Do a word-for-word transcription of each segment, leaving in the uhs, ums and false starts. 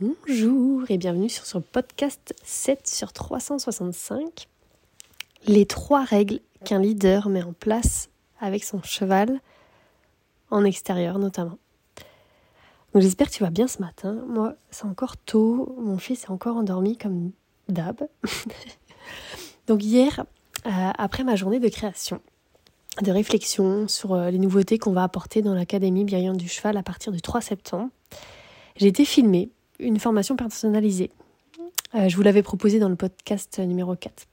Bonjour et bienvenue sur ce podcast sept sur trois cent soixante-cinq. Les trois règles qu'un leader met en place avec son cheval, en extérieur notamment. Donc j'espère que tu vas bien ce matin. Moi, c'est encore tôt, mon fils est encore endormi comme d'hab. Donc hier, euh, après ma journée de création, de réflexion sur euh, les nouveautés qu'on va apporter dans l'Académie bienveillante du cheval à partir du trois septembre, j'ai été filmée une formation personnalisée. Euh, je vous l'avais proposée dans le podcast numéro quatre.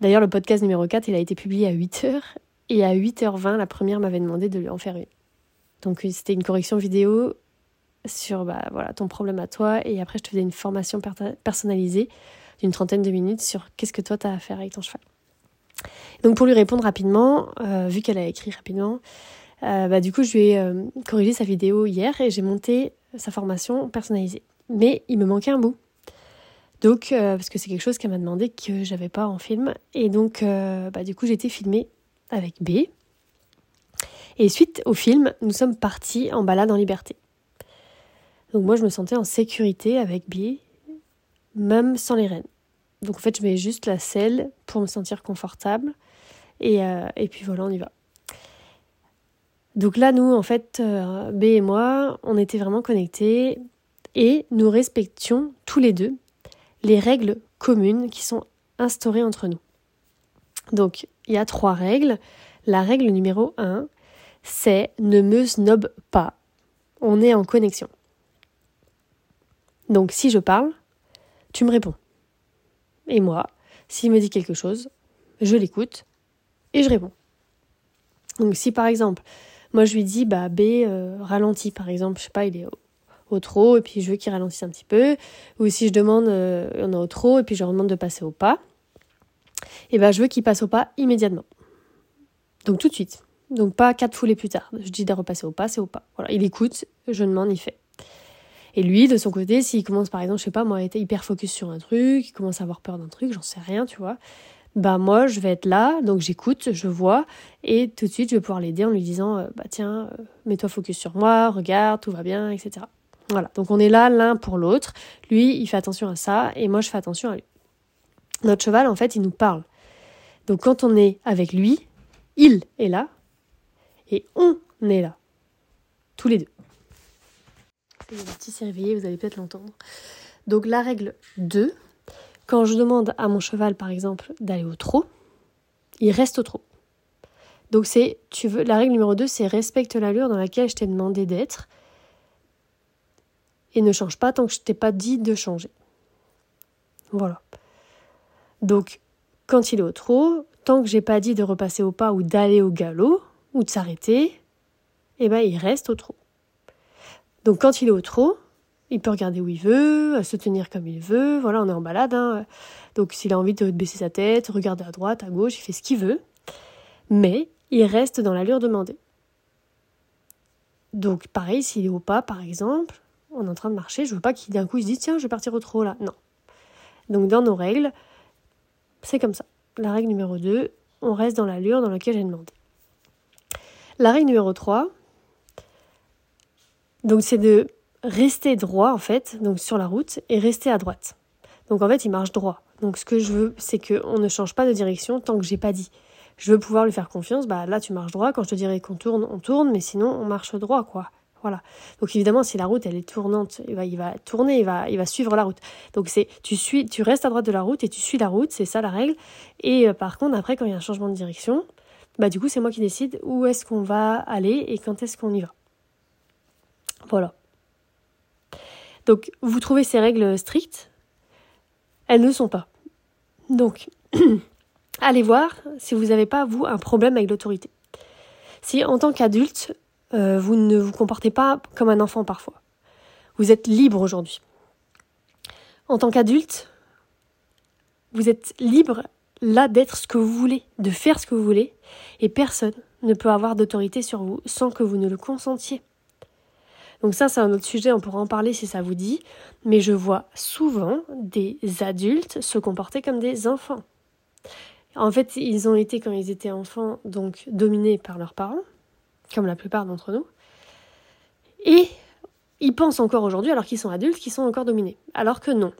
D'ailleurs, le podcast numéro quatre, il a été publié à huit heures et à huit heures vingt, la première m'avait demandé de lui en faire une. Donc c'était une correction vidéo sur bah, voilà, ton problème à toi, et après je te faisais une formation per- personnalisée d'une trentaine de minutes sur qu'est-ce que toi t'as à faire avec ton cheval. Donc pour lui répondre rapidement, euh, vu qu'elle a écrit rapidement, euh, bah, du coup je lui ai euh, corrigé sa vidéo hier et j'ai monté sa formation personnalisée. Mais il me manquait un bout. Donc, euh, parce que c'est quelque chose qu'elle m'a demandé que j'avais pas en film. Et donc, euh, bah, du coup, j'ai été filmée avec B. Et suite au film, nous sommes partis en balade en liberté. Donc moi, je me sentais en sécurité avec B, même sans les rênes. Donc en fait, je mets juste la selle pour me sentir confortable. Et, euh, et puis voilà, on y va. Donc là, nous, en fait, euh, B et moi, on était vraiment connectés. Et nous respections tous les deux les règles communes qui sont instaurées entre nous. Donc, il y a trois règles. La règle numéro un, c'est « ne me snob pas ». On est en connexion. Donc, si je parle, tu me réponds. Et moi, s'il me dit quelque chose, je l'écoute et je réponds. Donc, si par exemple, moi je lui dis « bah B, euh, ralentit » par exemple, je sais pas, il est... au trot, et puis je veux qu'il ralentisse un petit peu, ou si je demande, euh, on est au trot, et puis je leur demande de passer au pas, et ben je veux qu'ils passent au pas immédiatement. Donc tout de suite. Donc pas quatre foulées plus tard. Je dis de repasser au pas, c'est au pas. Voilà, il écoute, je demande, il fait. Et lui, de son côté, s'il commence par exemple, je sais pas, moi, à être hyper focus sur un truc, il commence à avoir peur d'un truc, j'en sais rien, tu vois, bah moi, je vais être là, donc j'écoute, je vois, et tout de suite, je vais pouvoir l'aider en lui disant, euh, bah tiens, euh, mets-toi focus sur moi, regarde, tout va bien, et cetera. Voilà, donc on est là l'un pour l'autre. Lui, il fait attention à ça et moi, je fais attention à lui. Notre cheval, en fait, il nous parle. Donc quand on est avec lui, il est là et on est là. Tous les deux. Le petit s'est réveillé, vous allez peut-être l'entendre. Donc la règle deux, quand je demande à mon cheval, par exemple, d'aller au trot, il reste au trot. Donc c'est, tu veux, la règle numéro deux, c'est respecte l'allure dans laquelle je t'ai demandé d'être. Et ne change pas tant que je t'ai pas dit de changer. Voilà. Donc, quand il est au trot, tant que j'ai pas dit de repasser au pas ou d'aller au galop, ou de s'arrêter, eh ben, il reste au trot. Donc, quand il est au trot, il peut regarder où il veut, se tenir comme il veut, voilà, on est en balade, hein. Donc, s'il a envie de baisser sa tête, regarder à droite, à gauche, il fait ce qu'il veut, mais il reste dans l'allure demandée. Donc, pareil, s'il est au pas, par exemple, on est en train de marcher, je veux pas qu'il d'un coup il se dise tiens je vais partir au trot là, non. Donc dans nos règles, c'est comme ça. La règle numéro deux, on reste dans l'allure dans laquelle j'ai demandé. La règle numéro trois, donc c'est de rester droit en fait, donc sur la route, et rester à droite. Donc en fait il marche droit. Donc ce que je veux c'est qu'on ne change pas de direction tant que j'ai pas dit. Je veux pouvoir lui faire confiance, bah là tu marches droit, quand je te dirai qu'on tourne, on tourne, mais sinon on marche droit quoi. Voilà. Donc évidemment, si la route elle est tournante, il va, il va tourner, il va, il va suivre la route. Donc c'est, tu suis, tu restes à droite de la route et tu suis la route, c'est ça la règle. Et euh, par contre, après, quand il y a un changement de direction, bah du coup, c'est moi qui décide où est-ce qu'on va aller et quand est-ce qu'on y va. Voilà. Donc vous trouvez ces règles strictes ? Elles ne sont pas. Donc allez voir si vous n'avez pas vous un problème avec l'autorité. Si en tant qu'adulte Euh, vous ne vous comportez pas comme un enfant parfois. Vous êtes libre aujourd'hui. En tant qu'adulte, vous êtes libre là d'être ce que vous voulez, de faire ce que vous voulez, et personne ne peut avoir d'autorité sur vous sans que vous ne le consentiez. Donc ça, c'est un autre sujet, on pourra en parler si ça vous dit, mais je vois souvent des adultes se comporter comme des enfants. En fait, ils ont été, quand ils étaient enfants, donc dominés par leurs parents, comme la plupart d'entre nous, et ils pensent encore aujourd'hui, alors qu'ils sont adultes, qu'ils sont encore dominés. Alors que non.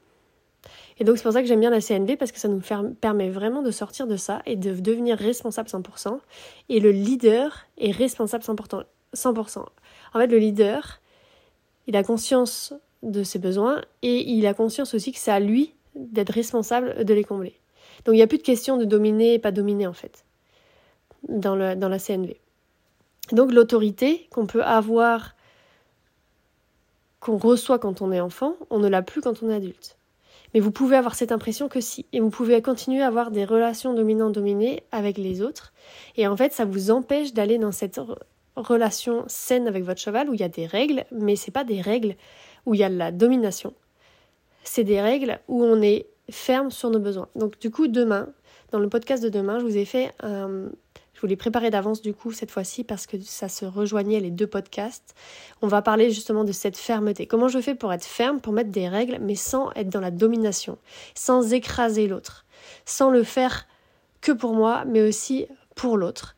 Et donc c'est pour ça que j'aime bien la C N B, parce que ça nous permet vraiment de sortir de ça et de devenir responsable cent pour cent. Et le leader est responsable cent pour cent. En fait, le leader, il a conscience de ses besoins et il a conscience aussi que c'est à lui d'être responsable de les combler. Donc il n'y a plus de question de dominer et pas dominer en fait dans, le, dans la C N V. Donc l'autorité qu'on peut avoir, qu'on reçoit quand on est enfant, on ne l'a plus quand on est adulte. Mais vous pouvez avoir cette impression que si, et vous pouvez continuer à avoir des relations dominant-dominées avec les autres, et en fait ça vous empêche d'aller dans cette re- relation saine avec votre cheval où il y a des règles, mais c'est pas des règles où il y a la domination, c'est des règles où on est ferme sur nos besoins. Donc du coup demain, dans le podcast de demain, je vous ai fait un... Je vous l'ai préparé d'avance du coup cette fois-ci parce que ça se rejoignait les deux podcasts. On va parler justement de cette fermeté. Comment je fais pour être ferme, pour mettre des règles, mais sans être dans la domination, sans écraser l'autre, sans le faire que pour moi, mais aussi pour l'autre.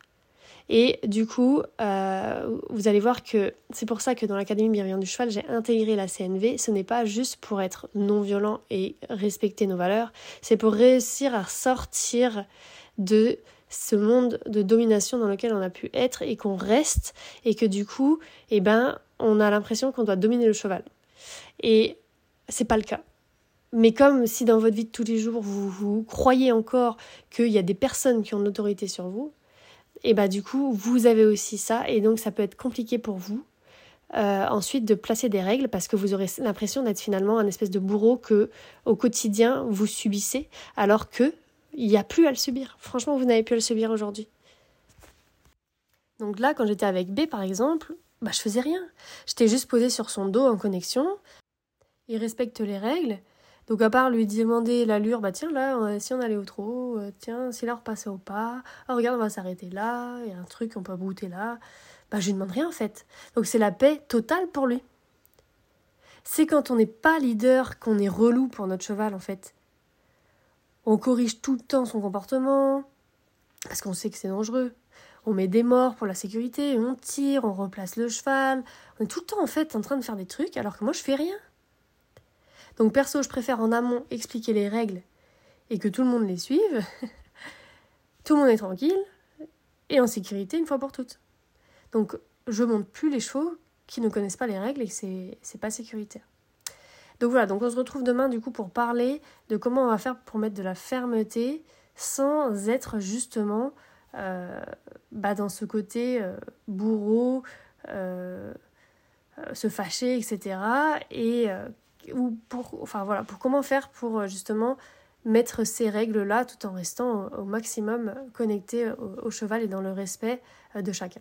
Et du coup, euh, vous allez voir que c'est pour ça que dans l'Académie bienveillante du cheval, j'ai intégré la C N V. Ce n'est pas juste pour être non violent et respecter nos valeurs, c'est pour réussir à sortir de ce monde de domination dans lequel on a pu être et qu'on reste, et que du coup, eh ben, on a l'impression qu'on doit dominer le cheval. Et c'est pas le cas. Mais comme si dans votre vie de tous les jours, vous, vous croyez encore qu'il y a des personnes qui ont l'autorité sur vous, eh ben, du coup, vous avez aussi ça, et donc ça peut être compliqué pour vous euh, ensuite de placer des règles, parce que vous aurez l'impression d'être finalement un espèce de bourreau que, au quotidien, vous subissez, alors que il n'y a plus à le subir. Franchement, vous n'avez plus à le subir aujourd'hui. Donc là, quand j'étais avec B, par exemple, bah, je faisais rien. J'étais juste posée sur son dos en connexion. Il respecte les règles. Donc à part lui demander l'allure, bah tiens, là, si on allait au trot, tiens, si là, on repassait au pas, oh, regarde, on va s'arrêter là, il y a un truc, on peut brouter là. Bah je lui demande rien, en fait. Donc c'est la paix totale pour lui. C'est quand on n'est pas leader qu'on est relou pour notre cheval, en fait. On corrige tout le temps son comportement, parce qu'on sait que c'est dangereux. On met des morts pour la sécurité, on tire, on replace le cheval. On est tout le temps en fait en train de faire des trucs, alors que moi je fais rien. Donc perso, je préfère en amont expliquer les règles et que tout le monde les suive. Tout le monde est tranquille et en sécurité une fois pour toutes. Donc je monte plus les chevaux qui ne connaissent pas les règles et que c'est, c'est pas sécuritaire. Donc voilà, donc on se retrouve demain du coup pour parler de comment on va faire pour mettre de la fermeté sans être justement euh, bah dans ce côté euh, bourreau, euh, euh, se fâcher, et cetera. Et euh, ou pour, enfin voilà, pour comment faire pour justement mettre ces règles-là tout en restant au, au maximum connecté au, au cheval et dans le respect de chacun.